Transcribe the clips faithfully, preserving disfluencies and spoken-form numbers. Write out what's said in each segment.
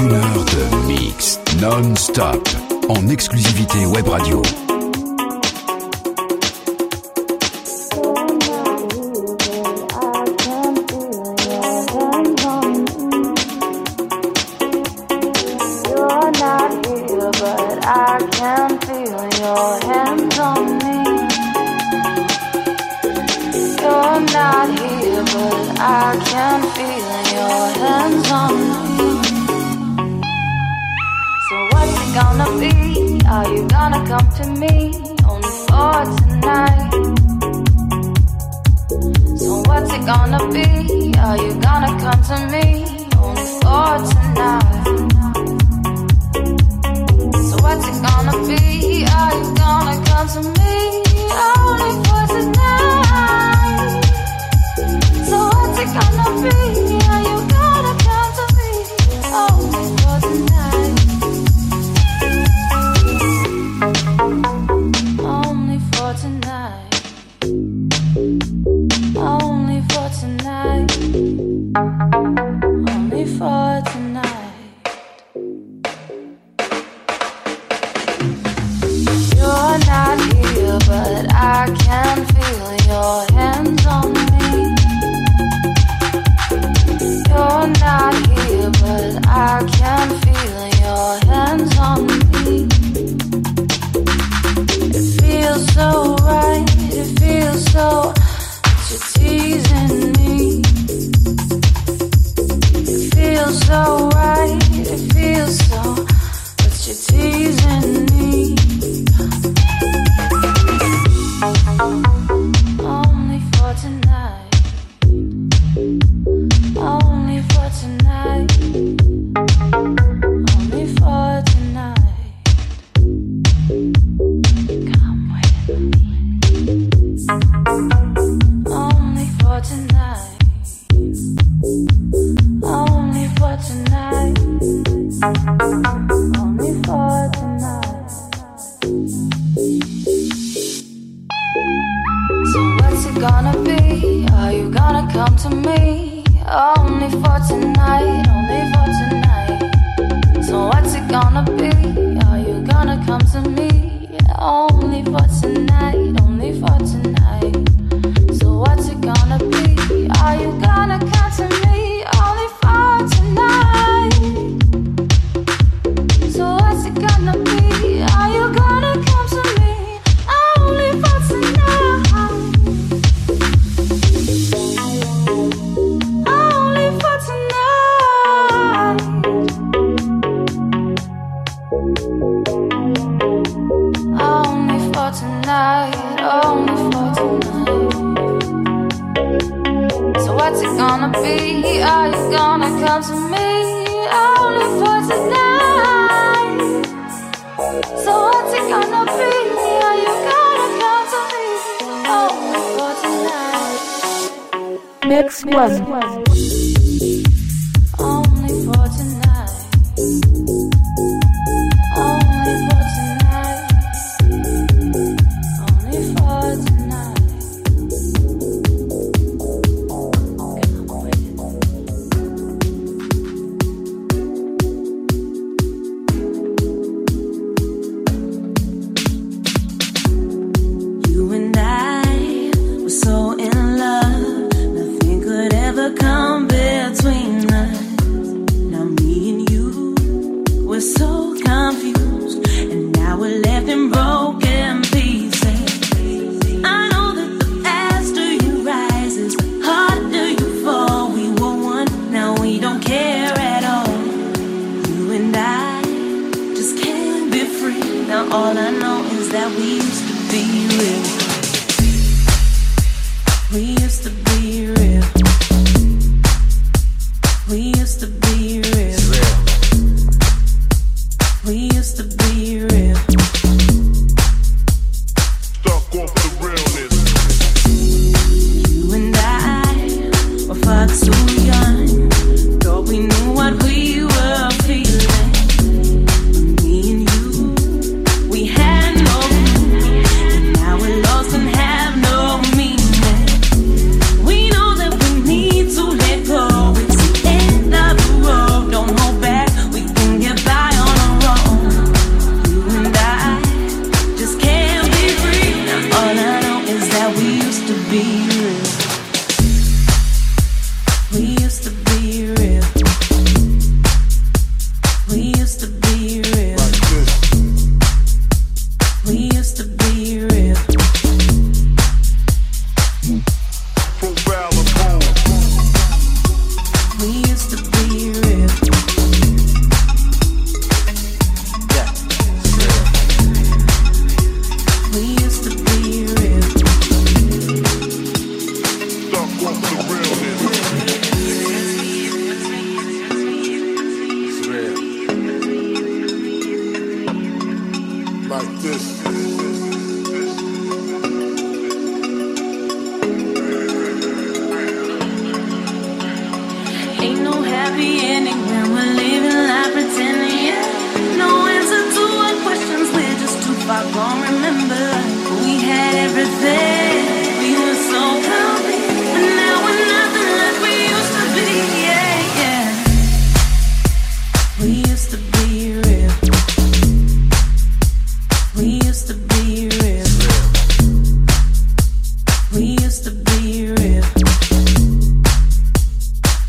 Une heure de mix non-stop en exclusivité Web Radio.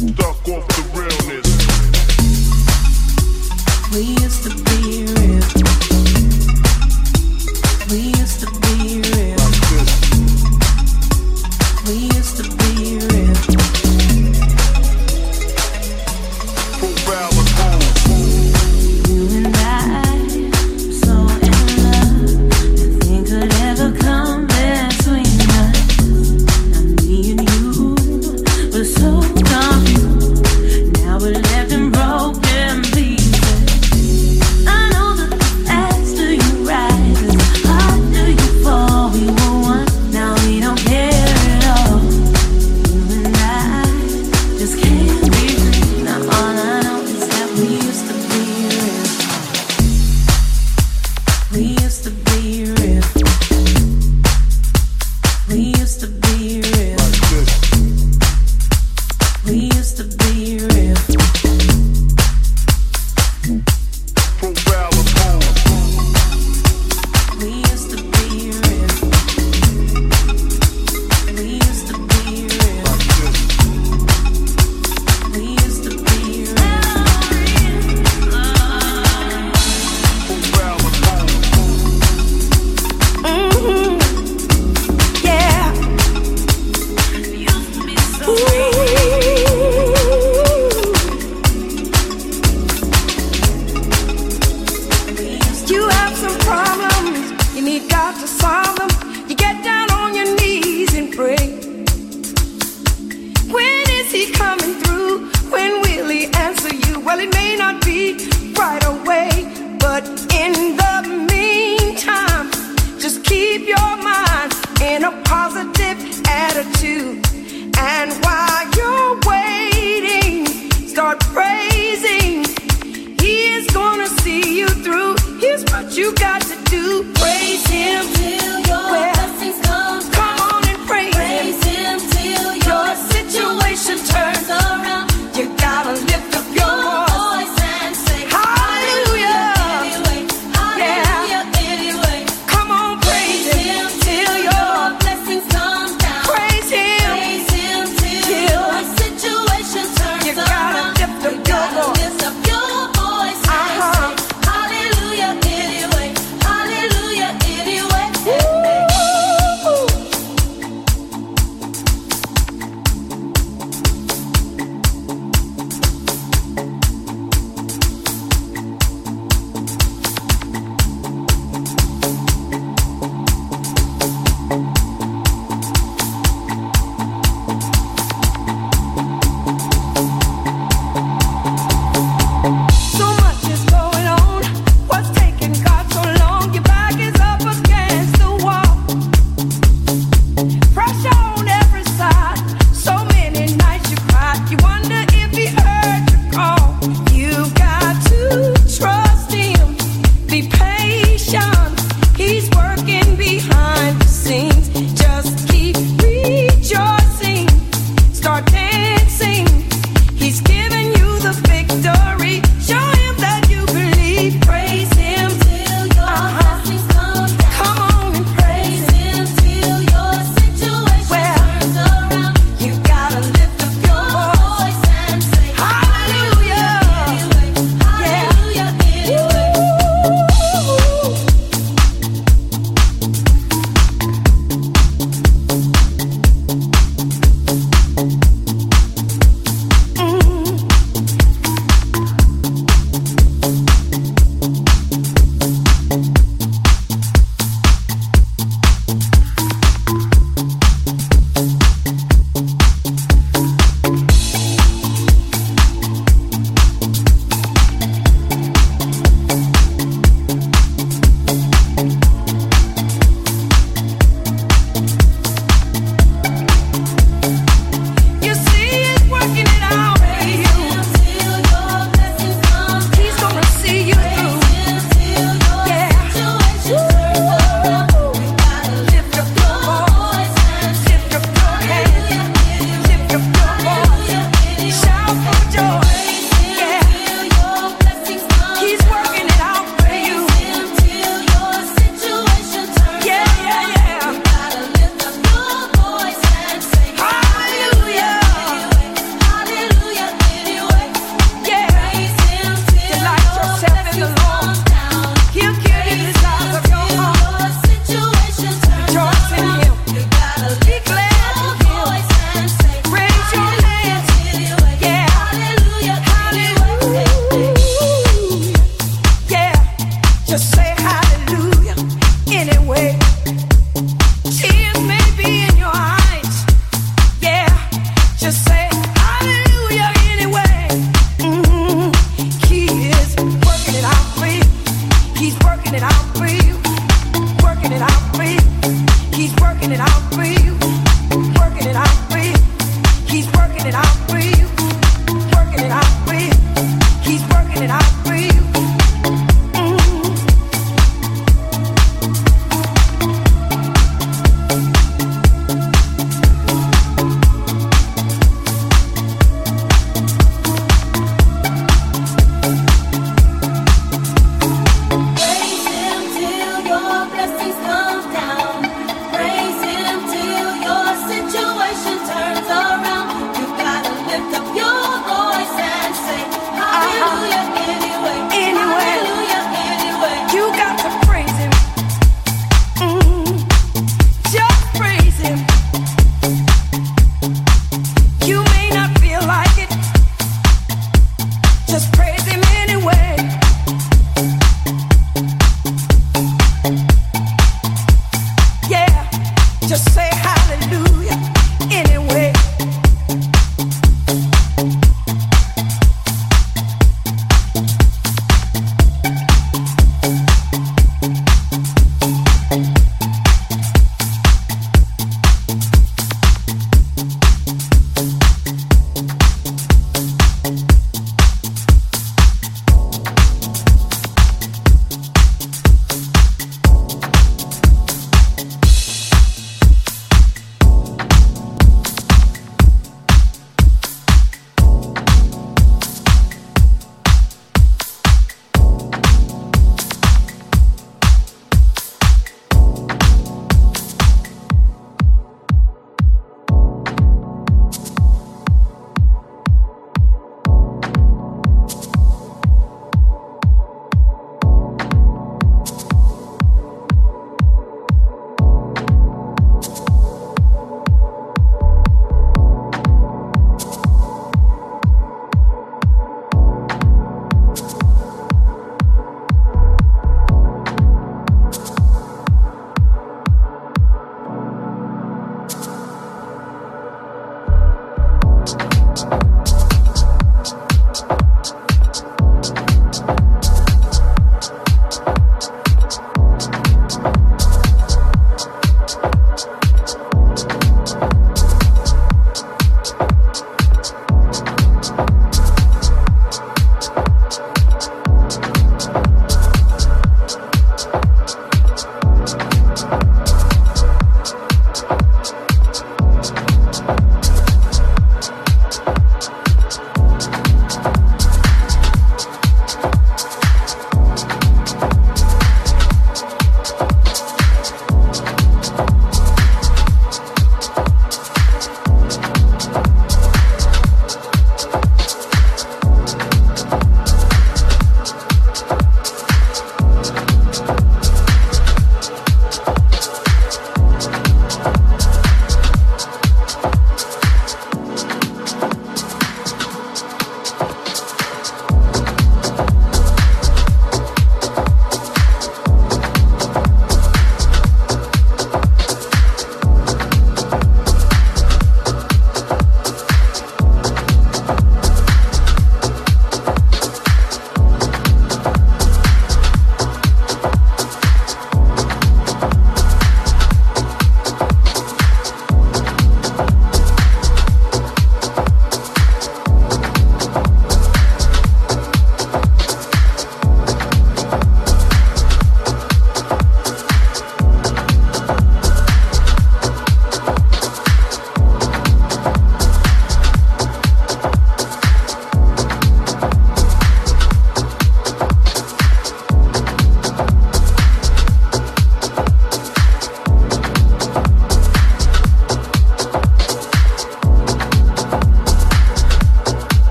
Stuck off the realness.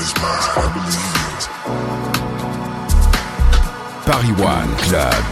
Paris One Club.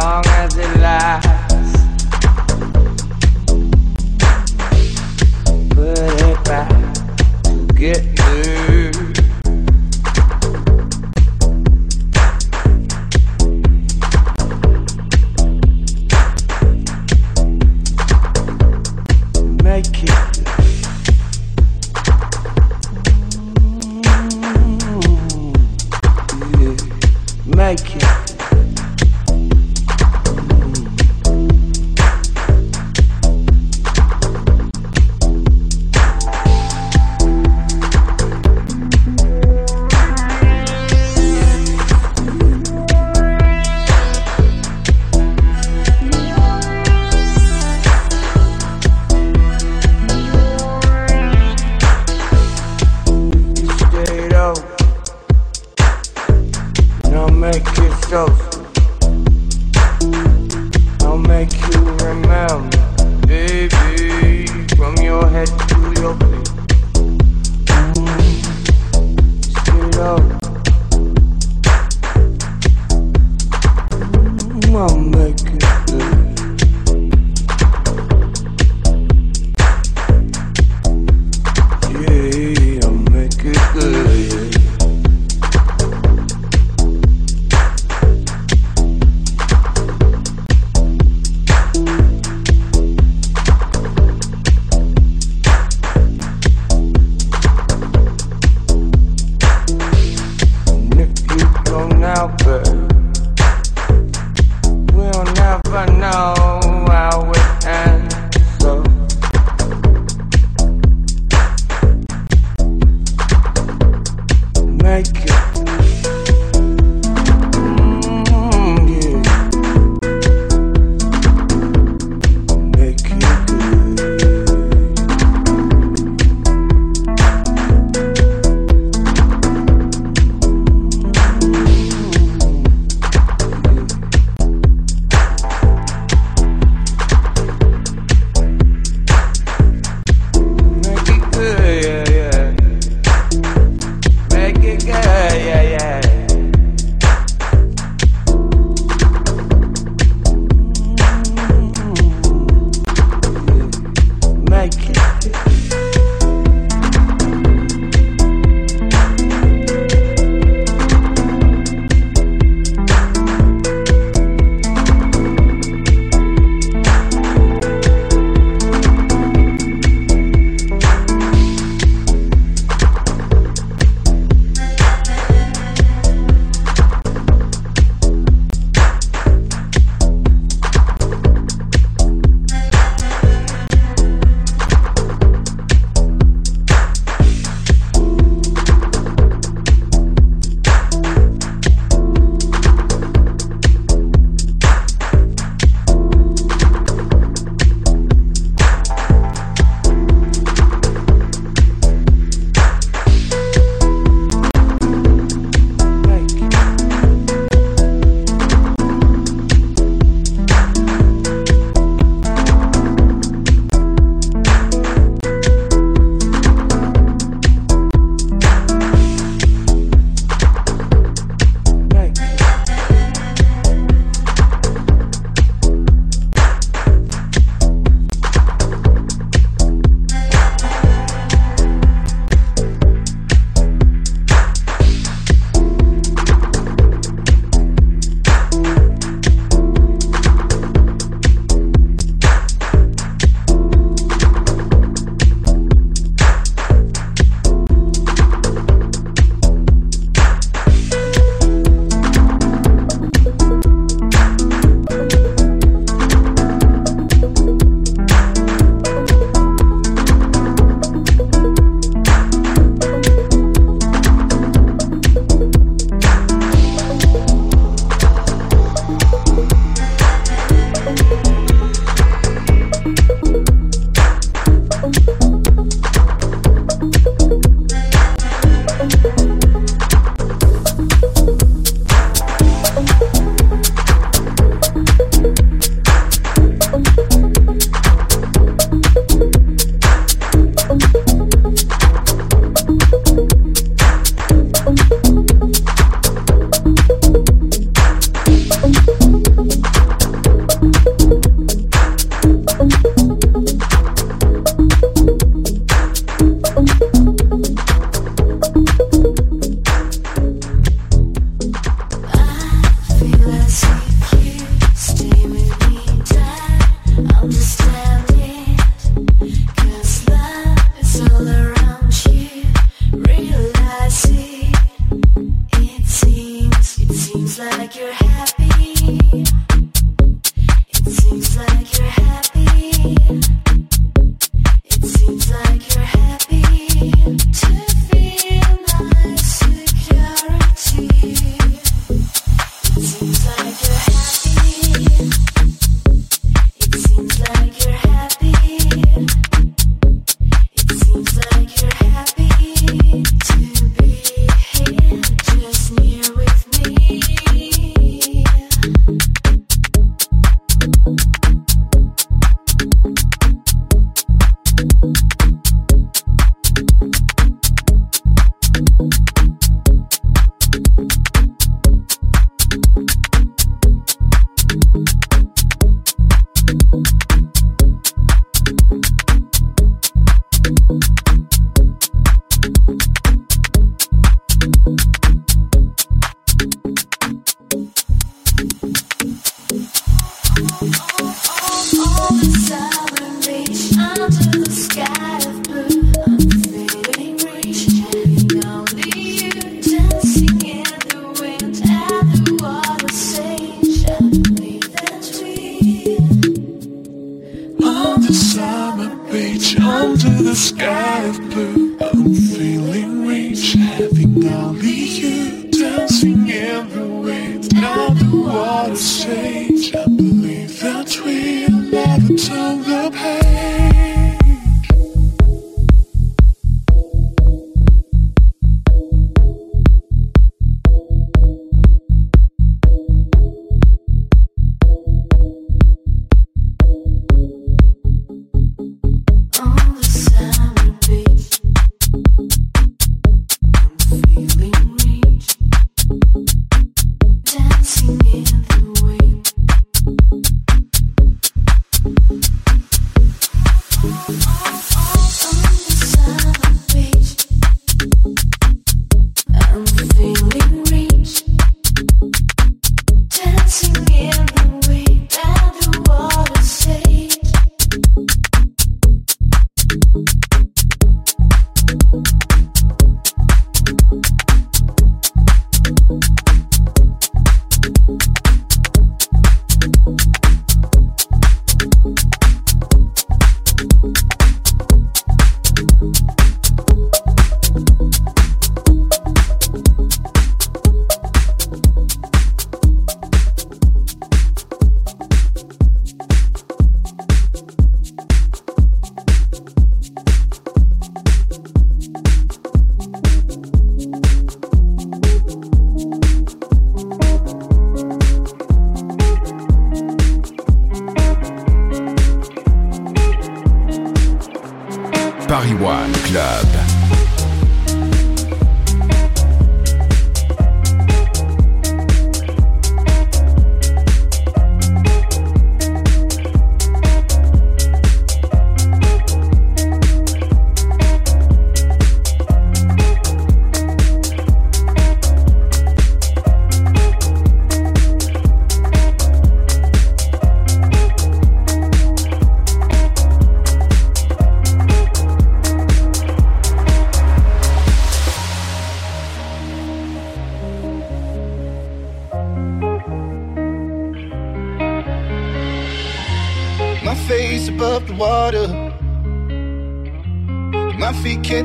long as it lasts. Put it back to get new. Make it. Mm-hmm. Yeah. Make it.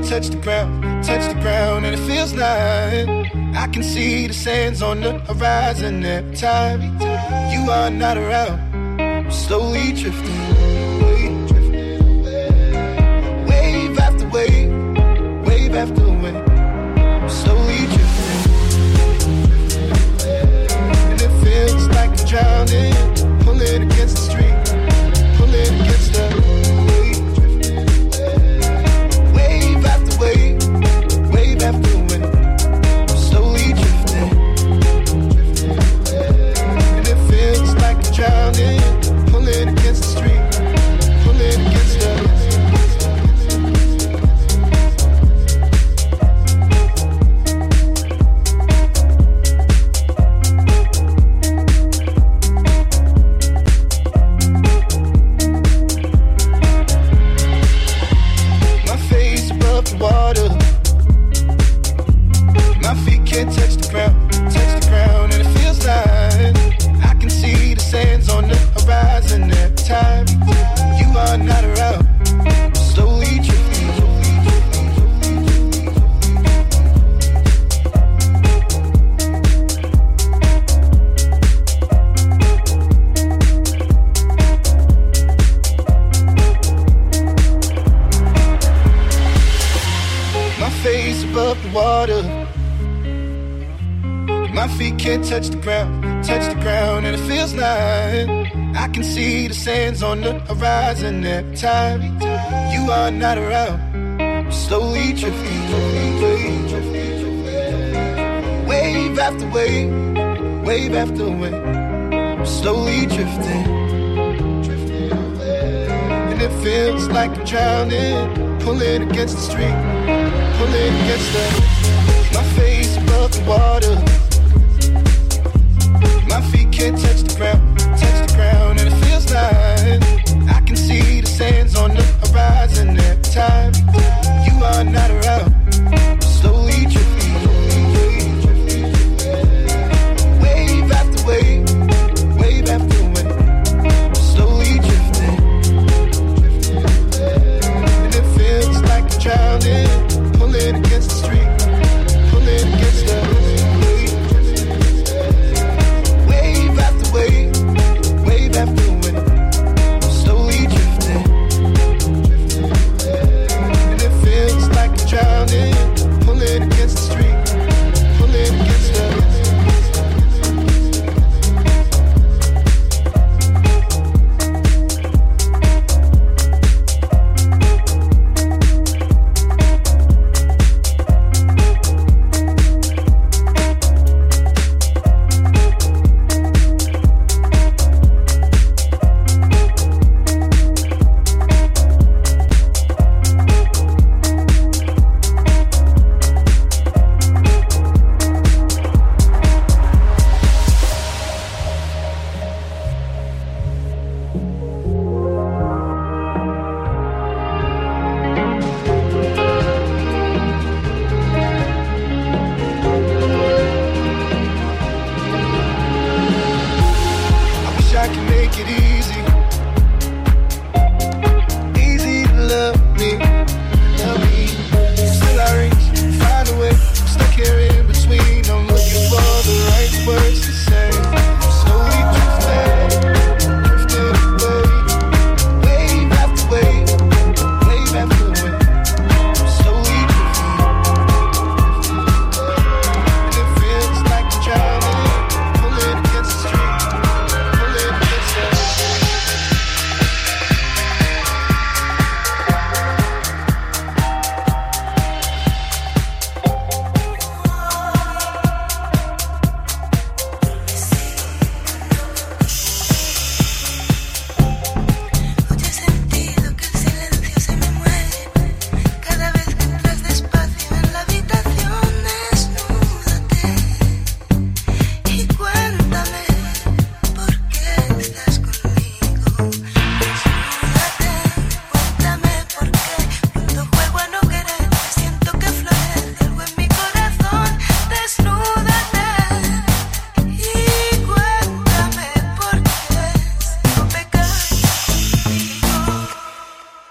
Touch the ground, touch the ground, and it feels like I can see the sands on the horizon every time you are not around. I'm slowly drifting away, drifting away. Wave after wave, wave after wave. I'm slowly drifting, drifting away. And it feels like I'm drowning, pulling against the street, pulling against the touch the ground, touch the ground, and it feels like I can see the sands on the horizon every time you are not around. I'm slowly drifting away, wave after wave, wave after wave. I'm slowly drifting, and it feels like I'm drowning. Pulling against the street, pulling against the, my face above the water. My feet can't touch the ground, touch the ground, and it feels like I can see the sands on the horizon every time you are not around. I'm slowly drifting, wave after wave. Drowning, pulling against the street, pulling against the wave, wave after wave, wave after wave, I'm slowly drifting, and it feels like I'm drowning, pulling against the street, pulling against the.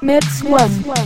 Mix one.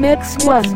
Next one.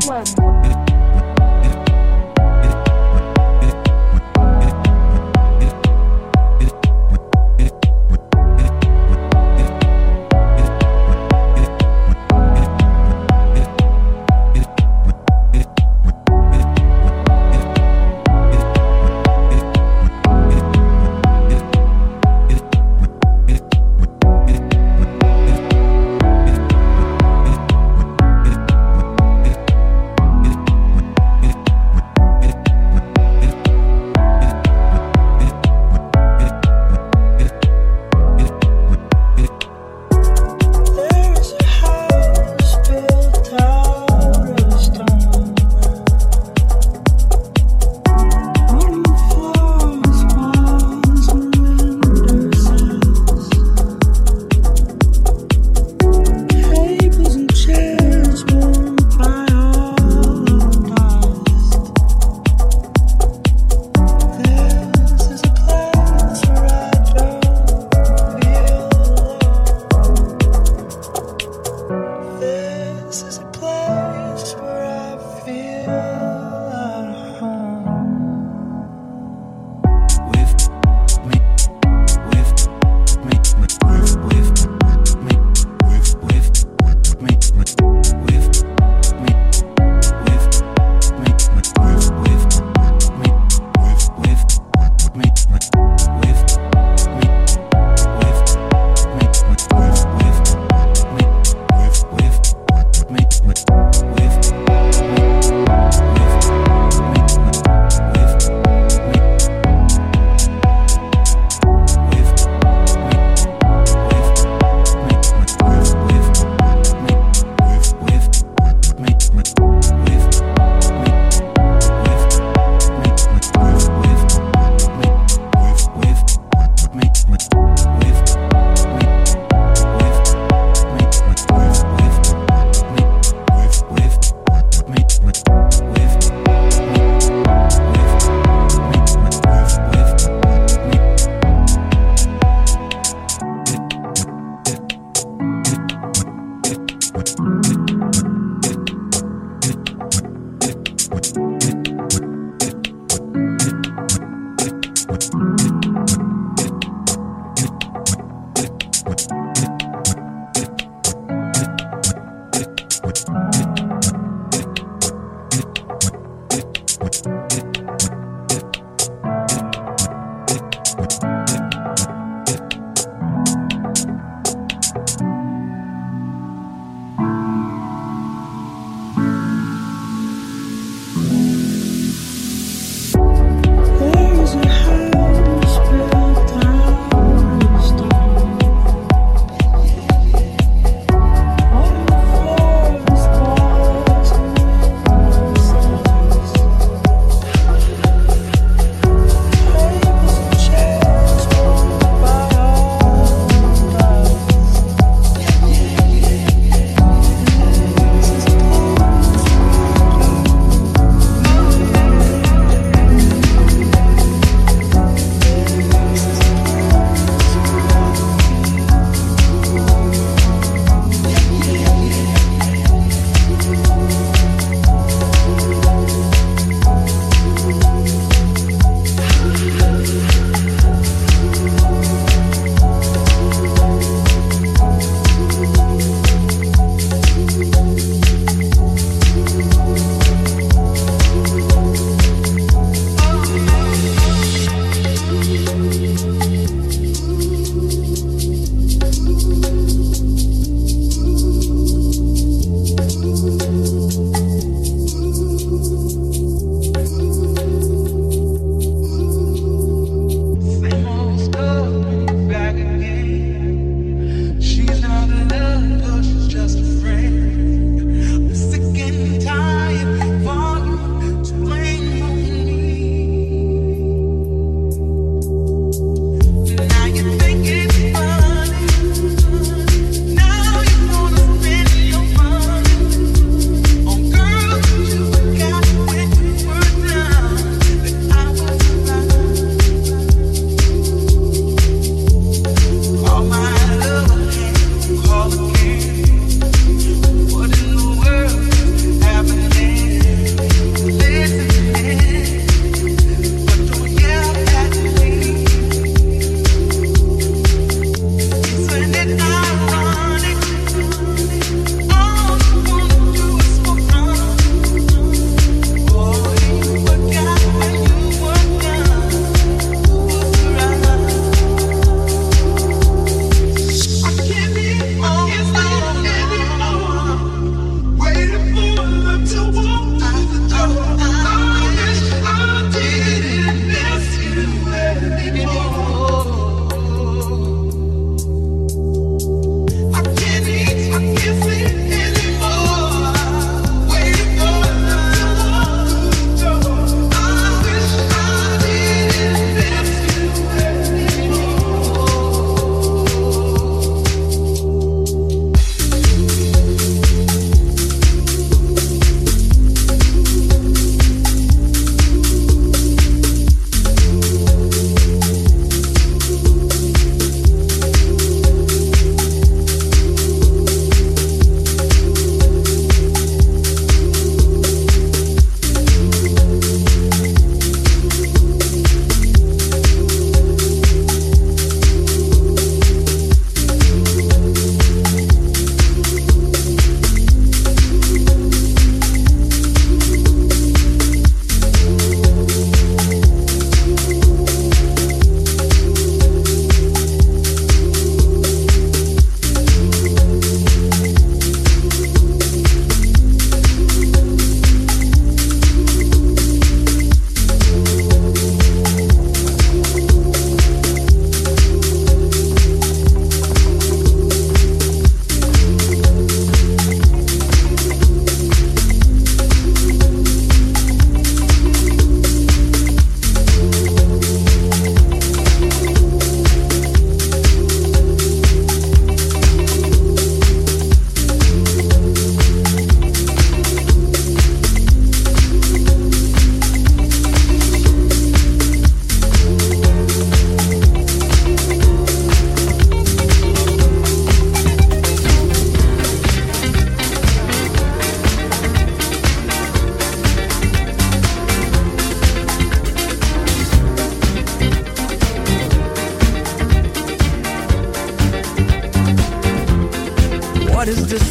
heart is just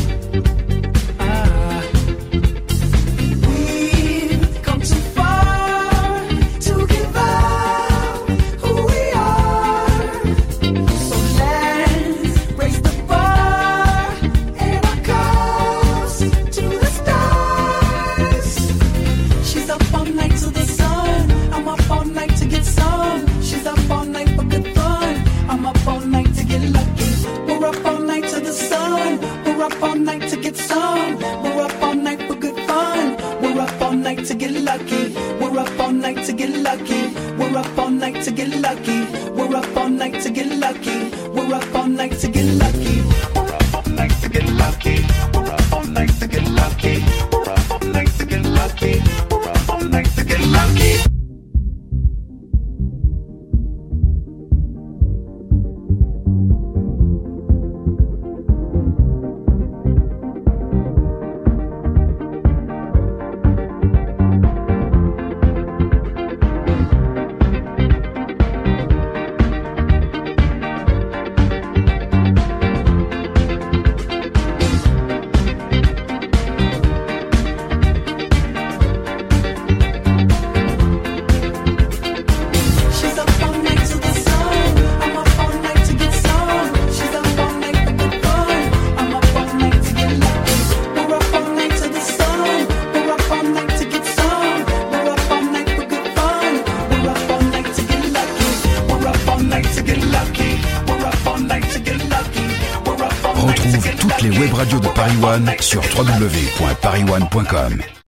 Retrouve toutes les webradios de Paris One sur w w w point paris one point com.